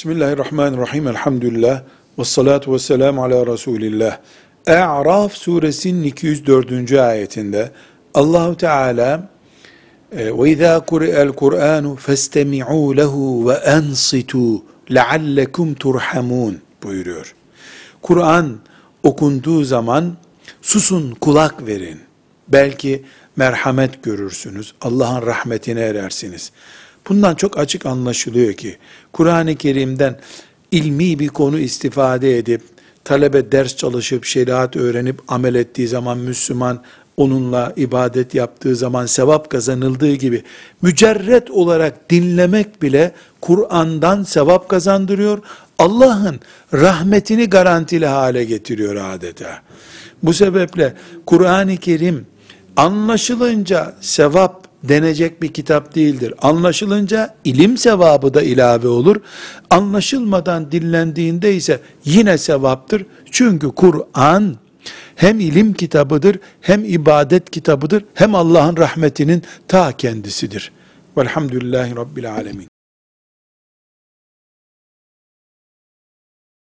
Bismillahirrahmanirrahim. Elhamdülillah. Vessalatu vesselamu ala Resulillah. A'raf suresinin 204. ayetinde Allah-u Teala وَاِذَا قُرِئَ الْقُرْآنُ فَاسْتَمِعُوا لَهُ وَاَنْصِتُوا لَعَلَّكُمْ تُرْحَمُونَ buyuruyor. Kur'an okunduğu zaman susun, kulak verin. Belki merhamet görürsünüz, Allah'ın rahmetine erersiniz. Bundan çok açık anlaşılıyor ki, Kur'an-ı Kerim'den ilmi bir konu istifade edip, talebe ders çalışıp, şeriat öğrenip, amel ettiği zaman Müslüman, onunla ibadet yaptığı zaman sevap kazanıldığı gibi, mücerret olarak dinlemek bile Kur'an'dan sevap kazandırıyor, Allah'ın rahmetini garantili hale getiriyor adeta. Bu sebeple Kur'an-ı Kerim anlaşılınca sevap denecek bir kitap değildir. Anlaşılınca ilim sevabı da ilave olur. Anlaşılmadan dinlendiğinde ise yine sevaptır. Çünkü Kur'an hem ilim kitabıdır, hem ibadet kitabıdır, hem Allah'ın rahmetinin ta kendisidir. Velhamdülillahi Rabbil Alemin.